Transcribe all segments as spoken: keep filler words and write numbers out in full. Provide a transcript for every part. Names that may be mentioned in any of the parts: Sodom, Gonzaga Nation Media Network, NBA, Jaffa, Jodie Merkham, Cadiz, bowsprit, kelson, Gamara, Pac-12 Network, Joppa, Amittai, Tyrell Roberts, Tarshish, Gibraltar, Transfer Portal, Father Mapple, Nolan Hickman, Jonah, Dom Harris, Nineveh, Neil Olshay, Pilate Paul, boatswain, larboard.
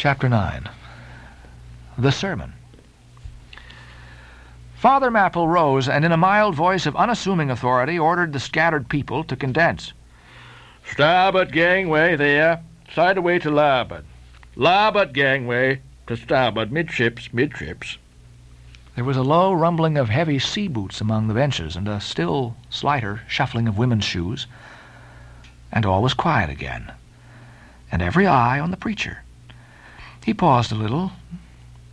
Chapter nine. The Sermon. Father Mapple rose and in a mild voice of unassuming authority ordered the scattered people to condense. "Starboard gangway there, side away to larboard. Larboard gangway to starboard, midships, midships." There was a low rumbling of heavy sea boots among the benches and a still slighter shuffling of women's shoes, and all was quiet again, and every eye on the preacher. He paused a little,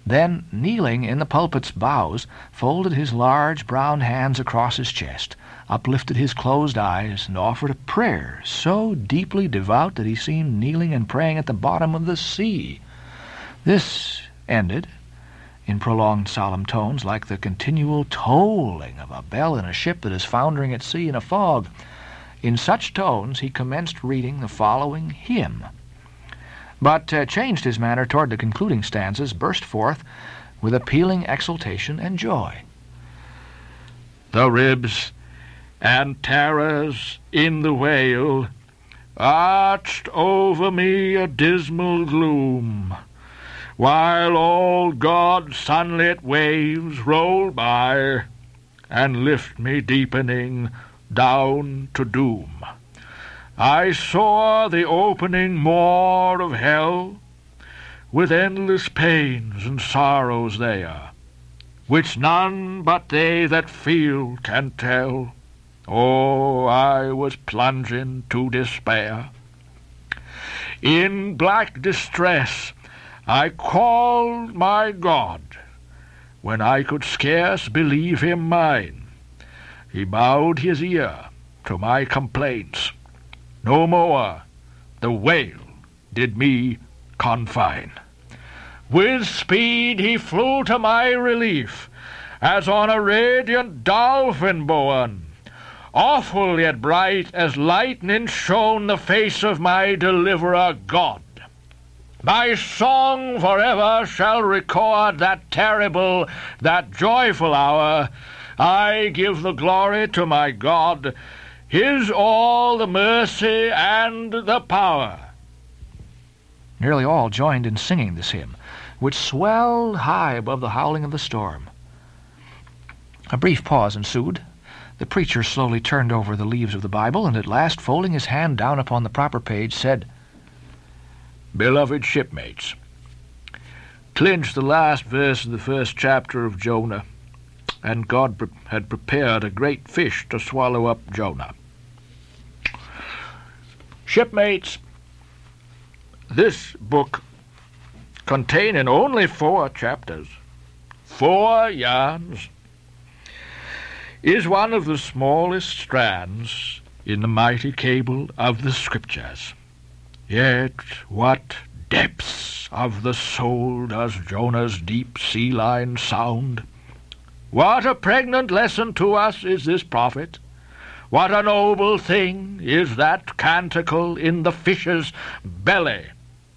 then, kneeling in the pulpit's bows, folded his large brown hands across his chest, uplifted his closed eyes, and offered a prayer so deeply devout that he seemed kneeling and praying at the bottom of the sea. This ended, in prolonged solemn tones, like the continual tolling of a bell in a ship that is foundering at sea in a fog. In such tones he commenced reading the following hymn, but uh, changed his manner toward the concluding stanzas, burst forth with appealing exultation and joy. "The ribs and terrors in the whale arched over me a dismal gloom, while all God's sunlit waves roll by and lift me deepening down to doom. I saw the opening more of hell, with endless pains and sorrows there, which none but they that feel can tell. Oh, I was plunging to despair. In black distress I called my God, when I could scarce believe him mine. He bowed his ear to my complaints. No more the whale did me confine. With speed he flew to my relief, as on a radiant dolphin borne. Awful yet bright as lightning shone the face of my deliverer God. My song forever shall record that terrible, that joyful hour. I give the glory to my God. His all the mercy and the power." Nearly all joined in singing this hymn, which swelled high above the howling of the storm. A brief pause ensued. The preacher slowly turned over the leaves of the Bible, and at last, folding his hand down upon the proper page, said, "Beloved shipmates, clinch the last verse of the first chapter of Jonah, and God pre- had prepared a great fish to swallow up Jonah. Shipmates, this book, containing only four chapters, four yarns, is one of the smallest strands in the mighty cable of the Scriptures. Yet what depths of the soul does Jonah's deep sea line sound? What a pregnant lesson to us is this prophet! What a noble thing is that canticle in the fish's belly!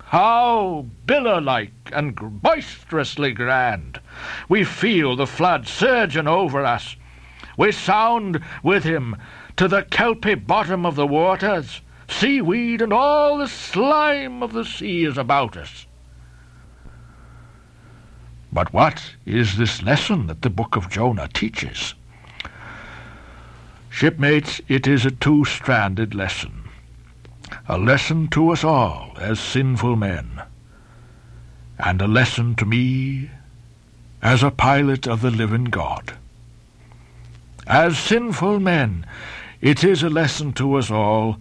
How billow-like and boisterously grand! We feel the flood surging over us. We sound with him to the kelpy bottom of the waters. Seaweed and all the slime of the sea is about us. But what is this lesson that the book of Jonah teaches? Shipmates, it is a two-stranded lesson, a lesson to us all as sinful men, and a lesson to me as a pilot of the living God. As sinful men, it is a lesson to us all,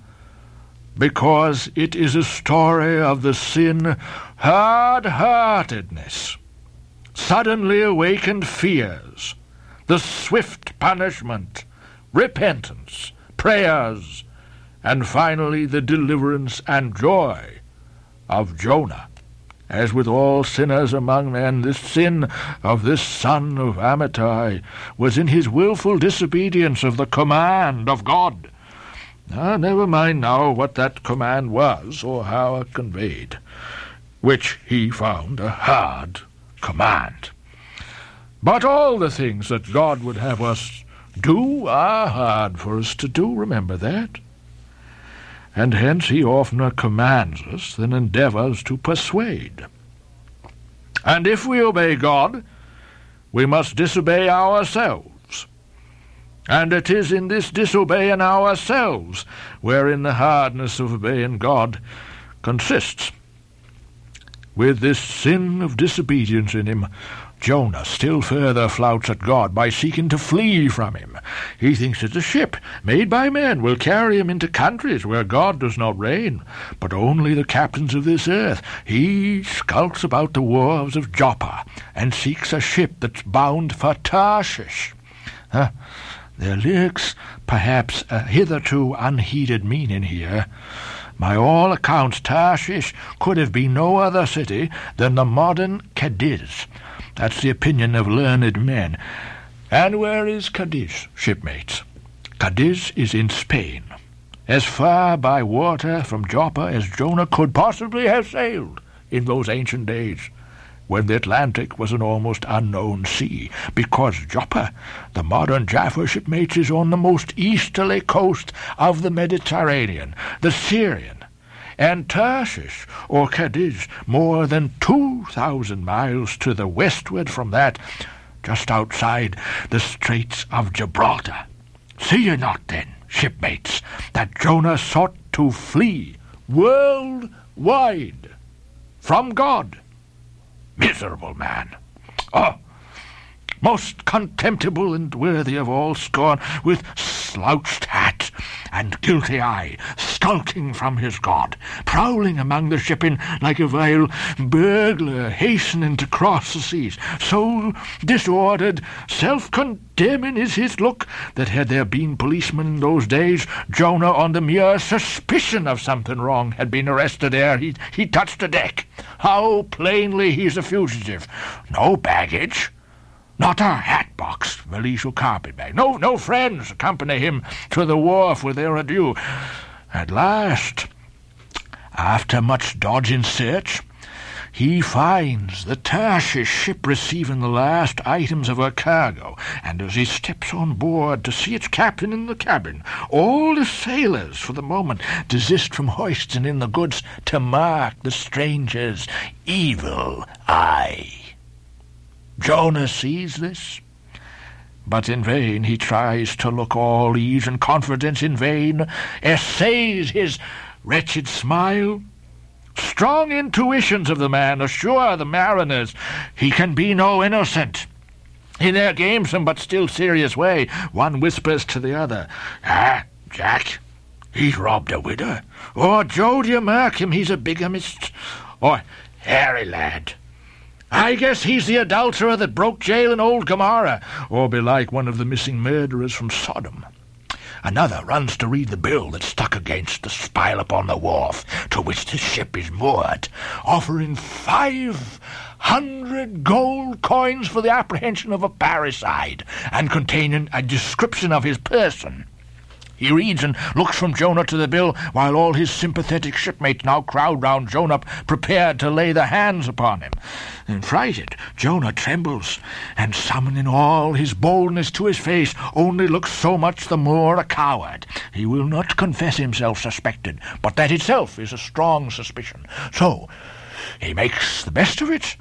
because it is a story of the sin hard-heartedness, suddenly awakened fears, the swift punishment, repentance, prayers, and finally the deliverance and joy of Jonah. As with all sinners among men, this sin of this son of Amittai was in his willful disobedience of the command of God. Ah, never mind now what that command was or how it conveyed, which he found a hard command. But all the things that God would have us do are hard for us to do, remember that. And hence he oftener commands us than endeavors to persuade. And if we obey God, we must disobey ourselves. And it is in this disobeying ourselves wherein the hardness of obeying God consists. With this sin of disobedience in him, Jonah still further flouts at God by seeking to flee from him. He thinks that a ship made by men will carry him into countries where God does not reign, but only the captains of this earth. He skulks about the wharves of Joppa and seeks a ship that's bound for Tarshish. Huh? There lurks perhaps a hitherto unheeded meaning here. By all accounts, Tarshish could have been no other city than the modern Cadiz. That's the opinion of learned men. And where is Cadiz, shipmates? Cadiz is in Spain, as far by water from Joppa as Jonah could possibly have sailed in those ancient days, when the Atlantic was an almost unknown sea, because Joppa, the modern Jaffa, shipmates, is on the most easterly coast of the Mediterranean, the Syrian, and Tarshish, or Cadiz, more than two thousand miles to the westward from that, just outside the Straits of Gibraltar. See you not, then, shipmates, that Jonah sought to flee worldwide from God? Miserable man! Oh, most contemptible and worthy of all scorn, with slouched hat and guilty eye, skulking from his God, prowling among the shipping like a vile burglar hastening to cross the seas. So disordered, self-condemning is his look, that had there been policemen in those days, Jonah, on the mere suspicion of something wrong, had been arrested ere he, he touched the deck. How plainly he's a fugitive! No baggage! Not a hat-box, valise, or carpet-bag. No, no friends accompany him to the wharf with their adieu. At last, after much dodging search, he finds the Tarshish ship receiving the last items of her cargo, and as he steps on board to see its captain in the cabin, all the sailors, for the moment, desist from hoisting in the goods to mark the stranger's evil eye. Jonah sees this, but in vain he tries to look all ease and confidence, in vain essays his wretched smile. Strong intuitions of the man assure the mariners he can be no innocent. In their gamesome but still serious way, one whispers to the other, "Ah, Jack, he's robbed a widow," or "Jodie Merkham, he's a bigamist," or "Hairy lad, I guess he's the adulterer that broke jail in old Gamara," or belike one of the missing murderers from Sodom. Another runs to read the bill that's stuck against the spile upon the wharf to which the ship is moored, offering five hundred gold coins for the apprehension of a parricide, and containing a description of his person. He reads and looks from Jonah to the bill, while all his sympathetic shipmates now crowd round Jonah, prepared to lay their hands upon him. And frighted, Jonah trembles, and summoning all his boldness to his face, only looks so much the more a coward. He will not confess himself suspected, but that itself is a strong suspicion. So he makes the best of it,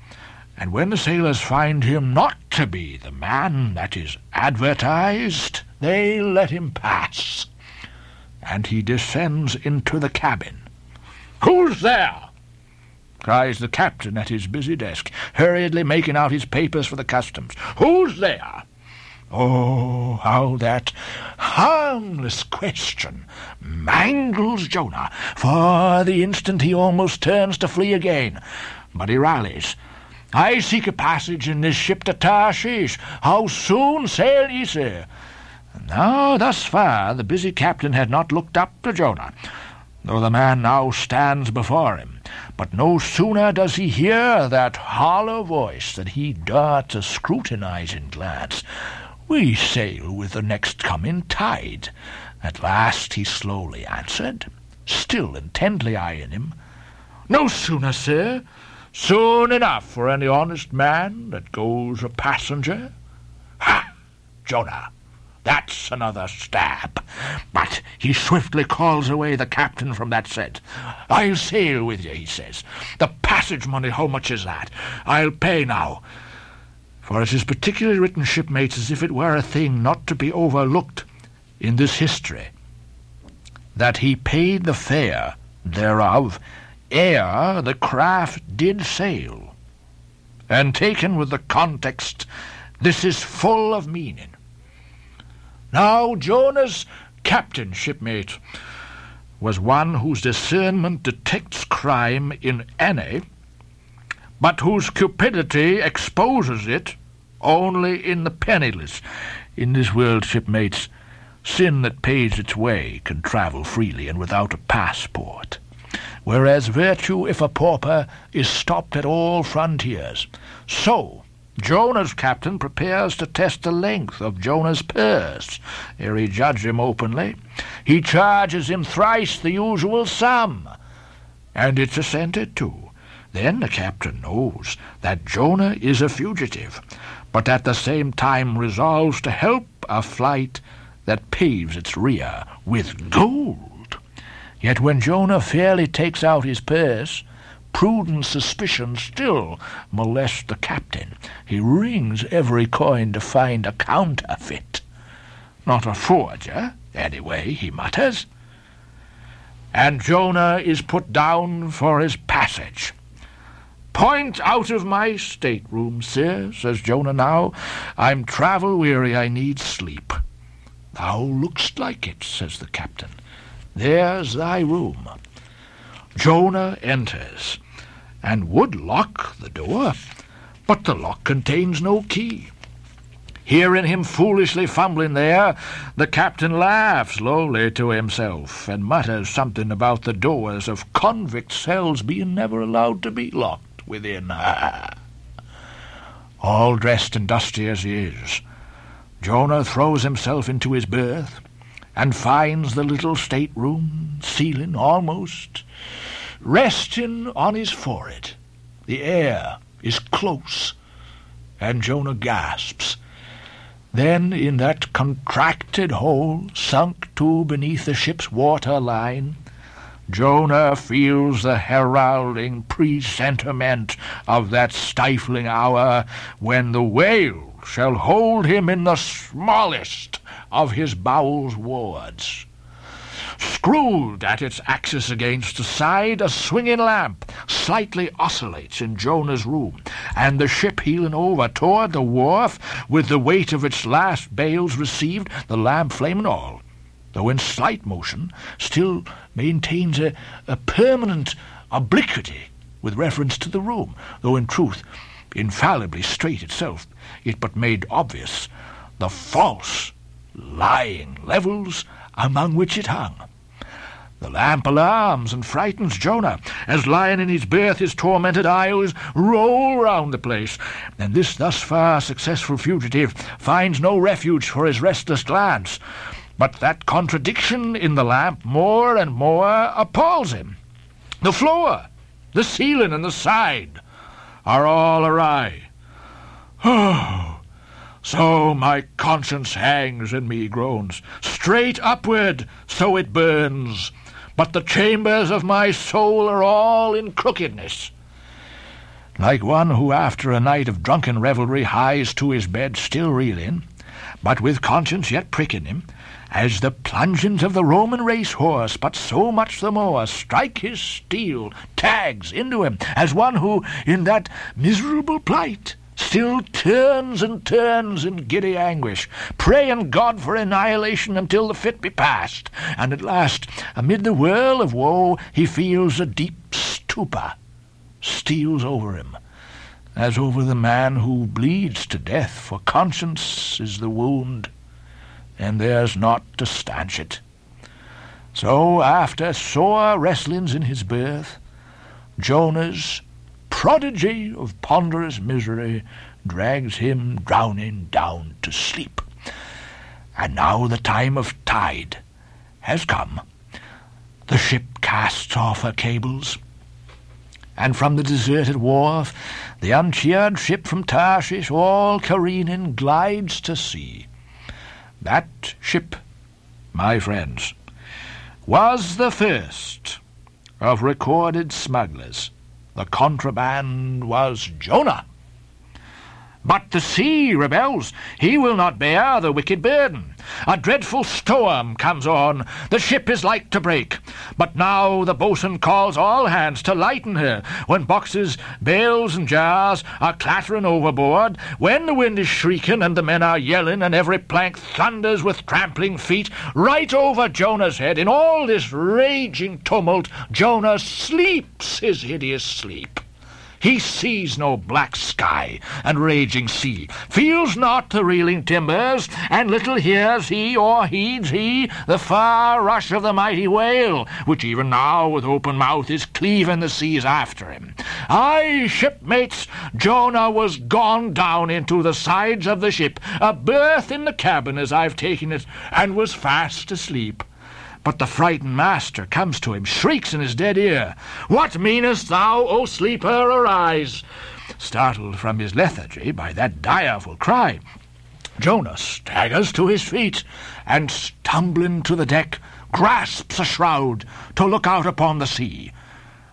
and when the sailors find him not to be the man that is advertised, they let him pass, and he descends into the cabin. "Who's there?" cries the captain at his busy desk, hurriedly making out his papers for the customs. "Who's there?" Oh, how that harmless question mangles Jonah! For the instant he almost turns to flee again, but he rallies. "I seek a passage in this ship to Tarshish. How soon sail ye, sir?" Now, thus far, the busy captain had not looked up to Jonah, though the man now stands before him. But no sooner does he hear that hollow voice than he darts a scrutinizing glance. "We sail with the next coming tide," at last he slowly answered, still intently eyeing him. "No sooner, sir? Soon enough for any honest man that goes a passenger." "Ha, Jonah! That's another stab. But he swiftly calls away the captain from that set. I'll sail with you, he says. The passage money, how much is that? I'll pay now. For it is particularly written, shipmates, as if it were a thing not to be overlooked in this history, that he paid the fare thereof ere the craft did sail. And taken with the context, this is full of meaning. Now Jonah's captain, shipmate, was one whose discernment detects crime in any, but whose cupidity exposes it only in the penniless. In this world, shipmates, sin that pays its way can travel freely and without a passport, whereas virtue, if a pauper, is stopped at all frontiers. So Jonah's captain prepares to test the length of Jonah's purse. Ere he judge him openly, he charges him thrice the usual sum, and it's assented to. Then the captain knows that Jonah is a fugitive, but at the same time resolves to help a flight that paves its rear with gold. Yet when Jonah fairly takes out his purse, prudent suspicion still molests the captain. He rings every coin to find a counterfeit. Not a forger, anyway, he mutters. And Jonah is put down for his passage. Point out of my stateroom, sir, says Jonah now. I'm travel-weary, I need sleep. Thou look'st like it, says the captain. There's thy room. Jonah enters, and would lock the door, but the lock contains no key. Hearing him foolishly fumbling there, the captain laughs lowly to himself, and mutters something about the doors of convict cells being never allowed to be locked within. All dressed and dusty as he is, Jonah throws himself into his berth, and finds the little stateroom ceiling almost resting on his forehead. The air is close, and Jonah gasps. Then in that contracted hole, sunk to beneath the ship's water line, Jonah feels the heralding presentiment of that stifling hour when the whale shall hold him in the smallest of his bowels' wards. Screwed at its axis against the side, a swinging lamp slightly oscillates in Jonah's room, and the ship heeling over toward the wharf, with the weight of its last bales received, the lamp, flame and all, though in slight motion, still maintains a, a permanent obliquity with reference to the room, though in truth infallibly straight itself, it but made obvious the false, lying levels among which it hung. The lamp alarms and frightens Jonah, as lying in his berth his tormented eyes roll round the place, and this thus far successful fugitive finds no refuge for his restless glance, but that contradiction in the lamp more and more appalls him. The floor, the ceiling, and the side are all awry. Oh, so my conscience hangs in me, groans. Straight upward, so it burns. But the chambers of my soul are all in crookedness. Like one who, after a night of drunken revelry, hies to his bed still reeling, but with conscience yet pricking him, as the plungings of the Roman race-horse, but so much the more, strike his steel tags into him, as one who, in that miserable plight, still turns and turns in giddy anguish, praying God for annihilation until the fit be past, and at last, amid the whirl of woe, he feels a deep stupor steals over him, as over the man who bleeds to death, for conscience is the wound, and there's naught to stanch it. So, after sore wrestlings in his berth, Jonah's prodigy of ponderous misery drags him drowning down to sleep. And now the time of tide has come. The ship casts off her cables, and from the deserted wharf, the uncheered ship from Tarshish, all careening, glides to sea. That ship, my friends, was the first of recorded smugglers. The contraband was Jonah. But the sea rebels. He will not bear the wicked burden. A dreadful storm comes on. The ship is like to break. But now the boatswain calls all hands to lighten her. When boxes, bales and jars are clattering overboard, when the wind is shrieking and the men are yelling and every plank thunders with trampling feet, right over Jonah's head, in all this raging tumult, Jonah sleeps his hideous sleep. He sees no black sky and raging sea, feels not the reeling timbers, and little hears he or heeds he the far rush of the mighty whale, which even now with open mouth is cleaving the seas after him. Aye, shipmates, Jonah was gone down into the sides of the ship, a berth in the cabin as I've taken it, and was fast asleep. But the frightened master comes to him, shrieks in his dead ear, "What meanest thou, O sleeper, arise?" Startled from his lethargy by that direful cry, Jonah staggers to his feet and, stumbling to the deck, grasps a shroud to look out upon the sea.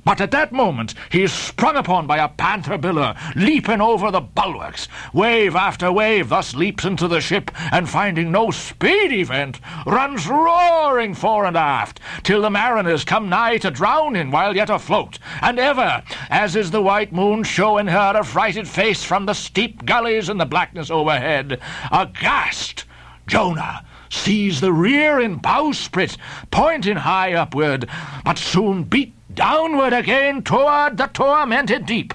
But at that moment he is sprung upon by a panther-biller, leaping over the bulwarks. Wave after wave thus leaps into the ship, and finding no speedy vent, runs roaring fore and aft, till the mariners come nigh to drowning while yet afloat. And ever, as is the white moon showing her affrighted face from the steep gullies and the blackness overhead, aghast, Jonah sees the rearing bowsprit pointing high upward, but soon beat downward again toward the tormented deep.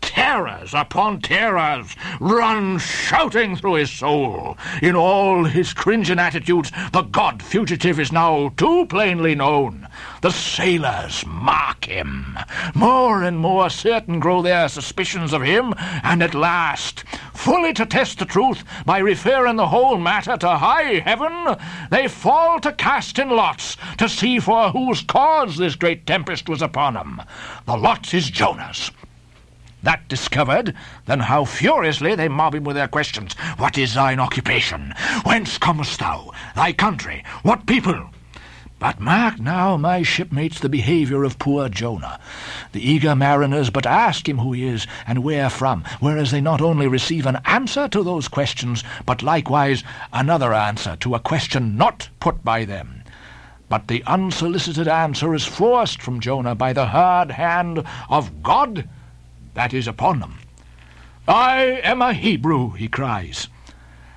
Terrors upon terrors run shouting through his soul. In all his cringing attitudes, the god fugitive is now too plainly known. The sailors mark him. More and more certain grow their suspicions of him, and at last, fully to test the truth by referring the whole matter to high heaven, they fall to cast in lots to see for whose cause this great tempest was upon them. The lot is Jonah's. That discovered, then how furiously they mob him with their questions. What is thine occupation? Whence comest thou? Thy country? What people? But mark now, my shipmates, the behaviour of poor Jonah. The eager mariners but ask him who he is and where from, whereas they not only receive an answer to those questions, but likewise another answer to a question not put by them. But the unsolicited answer is forced from Jonah by the hard hand of God that is upon them. "I am a Hebrew," he cries,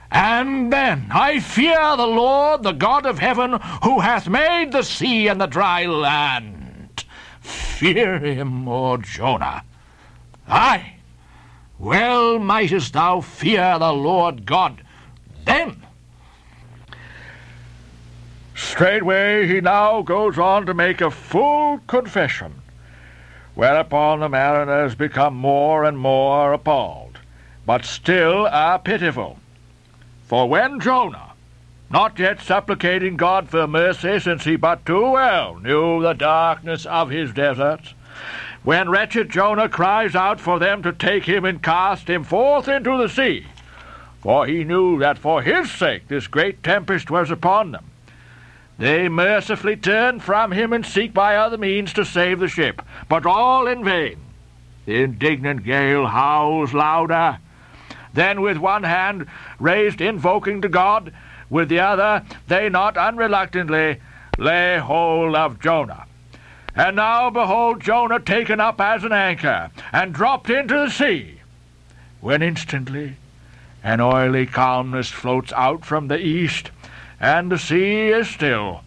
"and then I fear the Lord, the God of heaven, who hath made the sea and the dry land." Fear him, O Jonah. Aye, well mightest thou fear the Lord God then. Straightway he now goes on to make a full confession, whereupon the mariners become more and more appalled, but still are pitiful. For when Jonah, not yet supplicating God for mercy, since he but too well knew the darkness of his deserts, when wretched Jonah cries out for them to take him and cast him forth into the sea, for he knew that for his sake this great tempest was upon them, they mercifully turn from him and seek by other means to save the ship, but all in vain. The indignant gale howls louder. Then with one hand raised invoking to God, with the other they not unreluctantly lay hold of Jonah. And now behold Jonah taken up as an anchor and dropped into the sea, when instantly an oily calmness floats out from the east, and the sea is still,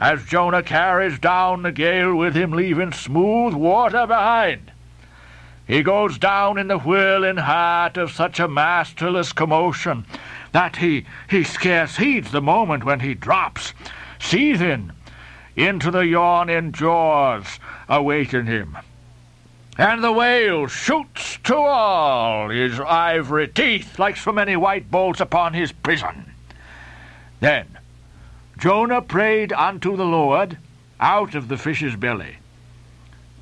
as Jonah carries down the gale with him, leaving smooth water behind. He goes down in the whirling heart of such a masterless commotion that he, he scarce heeds the moment when he drops, seething, into the yawning jaws awaiting him. And the whale shoots to all his ivory teeth like so many white bolts upon his prison. Then Jonah prayed unto the Lord out of the fish's belly.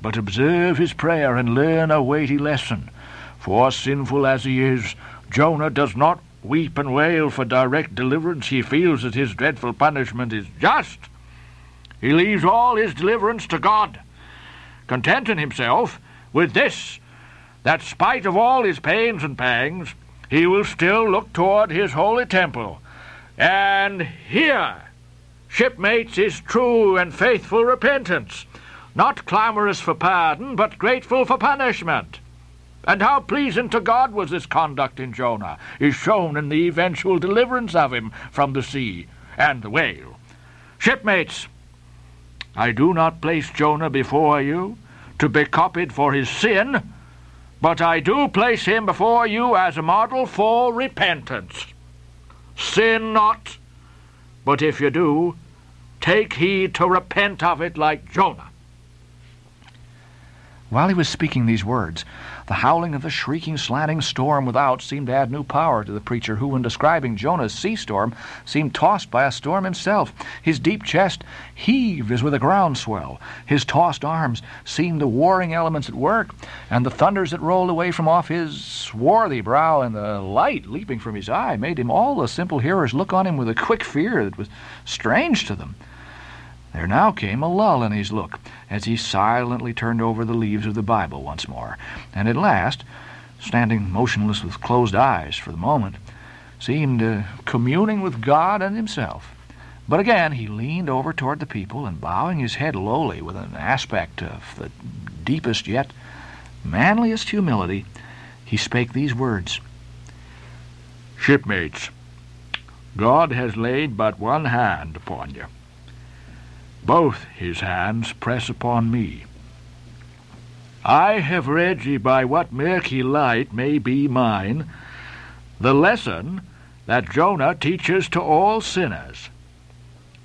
But observe his prayer and learn a weighty lesson, for sinful as he is, Jonah does not weep and wail for direct deliverance, he feels that his dreadful punishment is just. He leaves all his deliverance to God, contenting himself with this, that spite of all his pains and pangs, he will still look toward his holy temple. And here, shipmates, is true and faithful repentance, not clamorous for pardon, but grateful for punishment. And how pleasing to God was this conduct in Jonah is shown in the eventual deliverance of him from the sea and the whale. Shipmates, I do not place Jonah before you to be copied for his sin, but I do place him before you as a model for repentance. Sin not, but if you do, take heed to repent of it like Jonah. While he was speaking these words, the howling of the shrieking, slanting storm without seemed to add new power to the preacher who, when describing Jonah's sea storm, seemed tossed by a storm himself. His deep chest heaved as with a groundswell. His tossed arms seemed the warring elements at work, and the thunders that rolled away from off his swarthy brow and the light leaping from his eye made him all the simple hearers look on him with a quick fear that was strange to them. There now came a lull in his look as he silently turned over the leaves of the Bible once more, and at last, standing motionless with closed eyes for the moment, seemed uh, communing with God and himself. But again he leaned over toward the people, and bowing his head lowly with an aspect of the deepest yet manliest humility, he spake these words, "Shipmates, God has laid but one hand upon you. Both his hands press upon me. I have read ye by what murky light may be mine the lesson that Jonah teaches to all sinners,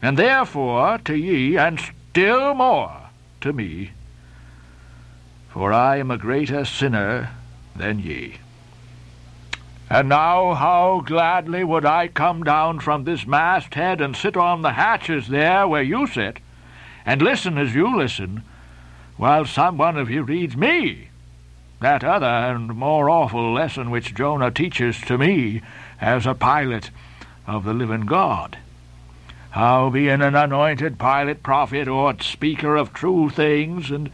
and therefore to ye, and still more to me, for I am a greater sinner than ye. And now how gladly would I come down from this masthead and sit on the hatches there where you sit, and listen as you listen, while some one of you reads me that other and more awful lesson which Jonah teaches to me as a pilot of the living God. How being an anointed pilot, prophet, or speaker of true things, and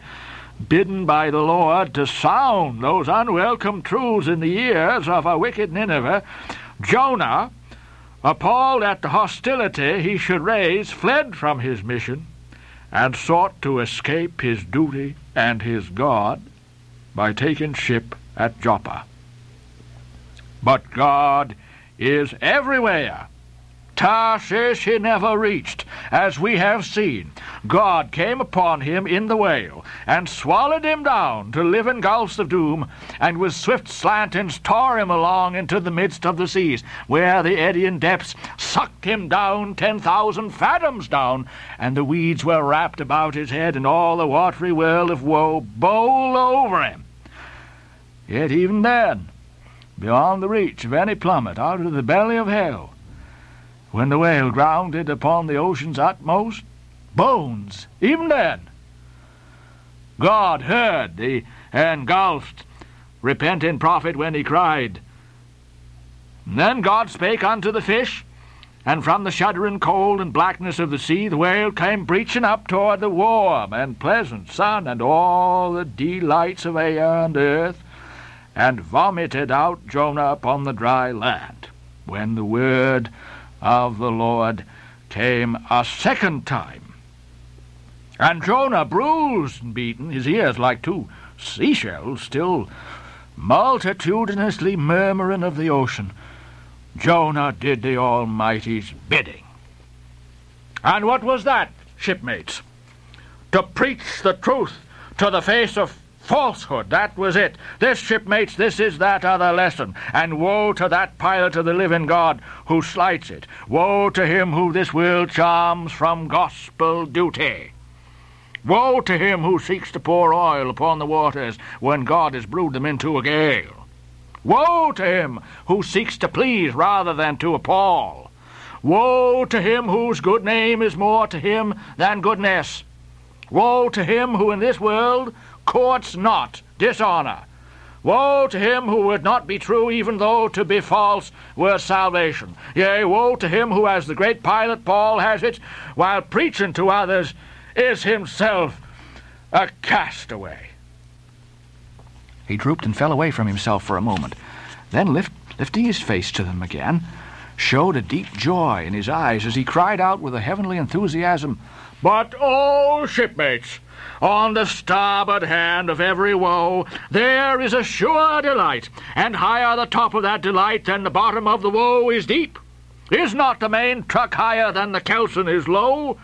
bidden by the Lord to sound those unwelcome truths in the ears of a wicked Nineveh, Jonah, appalled at the hostility he should raise, fled from his mission, and sought to escape his duty and his God by taking ship at Joppa. But God is everywhere. Tarshish he never reached, as we have seen. God came upon him in the whale, and swallowed him down to live in gulfs of doom, and with swift slantings tore him along into the midst of the seas, where the eddying depths sucked him down ten thousand fathoms down, and the weeds were wrapped about his head, and all the watery world of woe bowled over him. Yet even then, beyond the reach of any plummet, out of the belly of hell, when the whale grounded upon the ocean's utmost bones, even then, God heard the engulfed, repentant prophet when he cried. And then God spake unto the fish, and from the shuddering cold and blackness of the sea the whale came breaching up toward the warm and pleasant sun and all the delights of air and earth, and vomited out Jonah upon the dry land, when the word of the Lord came a second time. And Jonah, bruised and beaten, his ears like two seashells, still multitudinously murmuring of the ocean, Jonah did the Almighty's bidding. And what was that, shipmates? To preach the truth to the face of falsehood, that was it. This, shipmates, this is that other lesson. And woe to that pilot of the living God who slights it. Woe to him who this world charms from gospel duty. Woe to him who seeks to pour oil upon the waters when God has brewed them into a gale. Woe to him who seeks to please rather than to appall. Woe to him whose good name is more to him than goodness. Woe to him who in this world courts not dishonor. Woe to him who would not be true, even though to be false were salvation. Yea, woe to him who, as the great Pilate Paul has it, while preaching to others, is himself a castaway. He drooped and fell away from himself for a moment, then lift, lifting his face to them again, showed a deep joy in his eyes as he cried out with a heavenly enthusiasm, "But, oh, shipmates, on the starboard hand of every woe there is a sure delight, and higher the top of that delight than the bottom of the woe is deep. Is not the main truck higher than the kelson is low?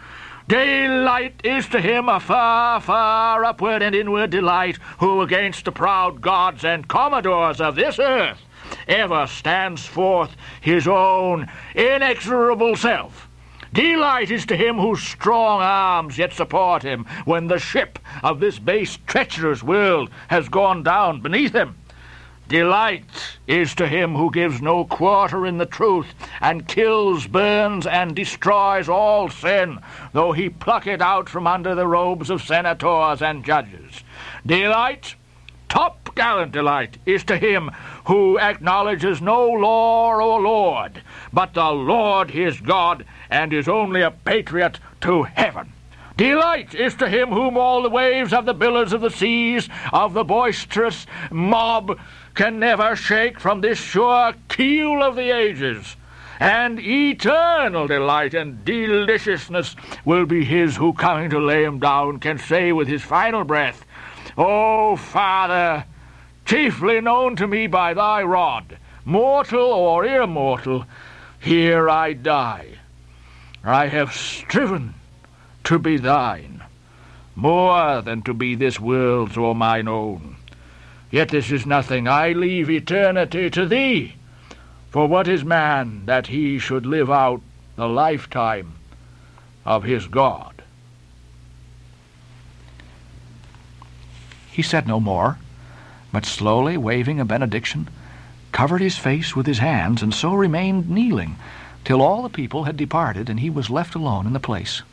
Delight is to him a far, far upward and inward delight, who against the proud gods and commodores of this earth ever stands forth his own inexorable self. Delight is to him whose strong arms yet support him when the ship of this base treacherous world has gone down beneath him. Delight is to him who gives no quarter in the truth, and kills, burns, and destroys all sin, though he pluck it out from under the robes of senators and judges. Delight, top-gallant delight, is to him who acknowledges no law or lord, but the Lord his God, and is only a patriot to heaven. Delight is to him whom all the waves of the billows of the seas, of the boisterous mob, can never shake from this sure keel of the ages. And eternal delight and deliciousness will be his who, coming to lay him down, can say with his final breath, 'O Father, chiefly known to me by thy rod, mortal or immortal, here I die. I have striven to be thine, more than to be this world's or mine own. Yet this is nothing. I leave eternity to thee. For what is man that he should live out the lifetime of his God?'" He said no more, but slowly, waving a benediction, covered his face with his hands, and so remained kneeling till all the people had departed and he was left alone in the place.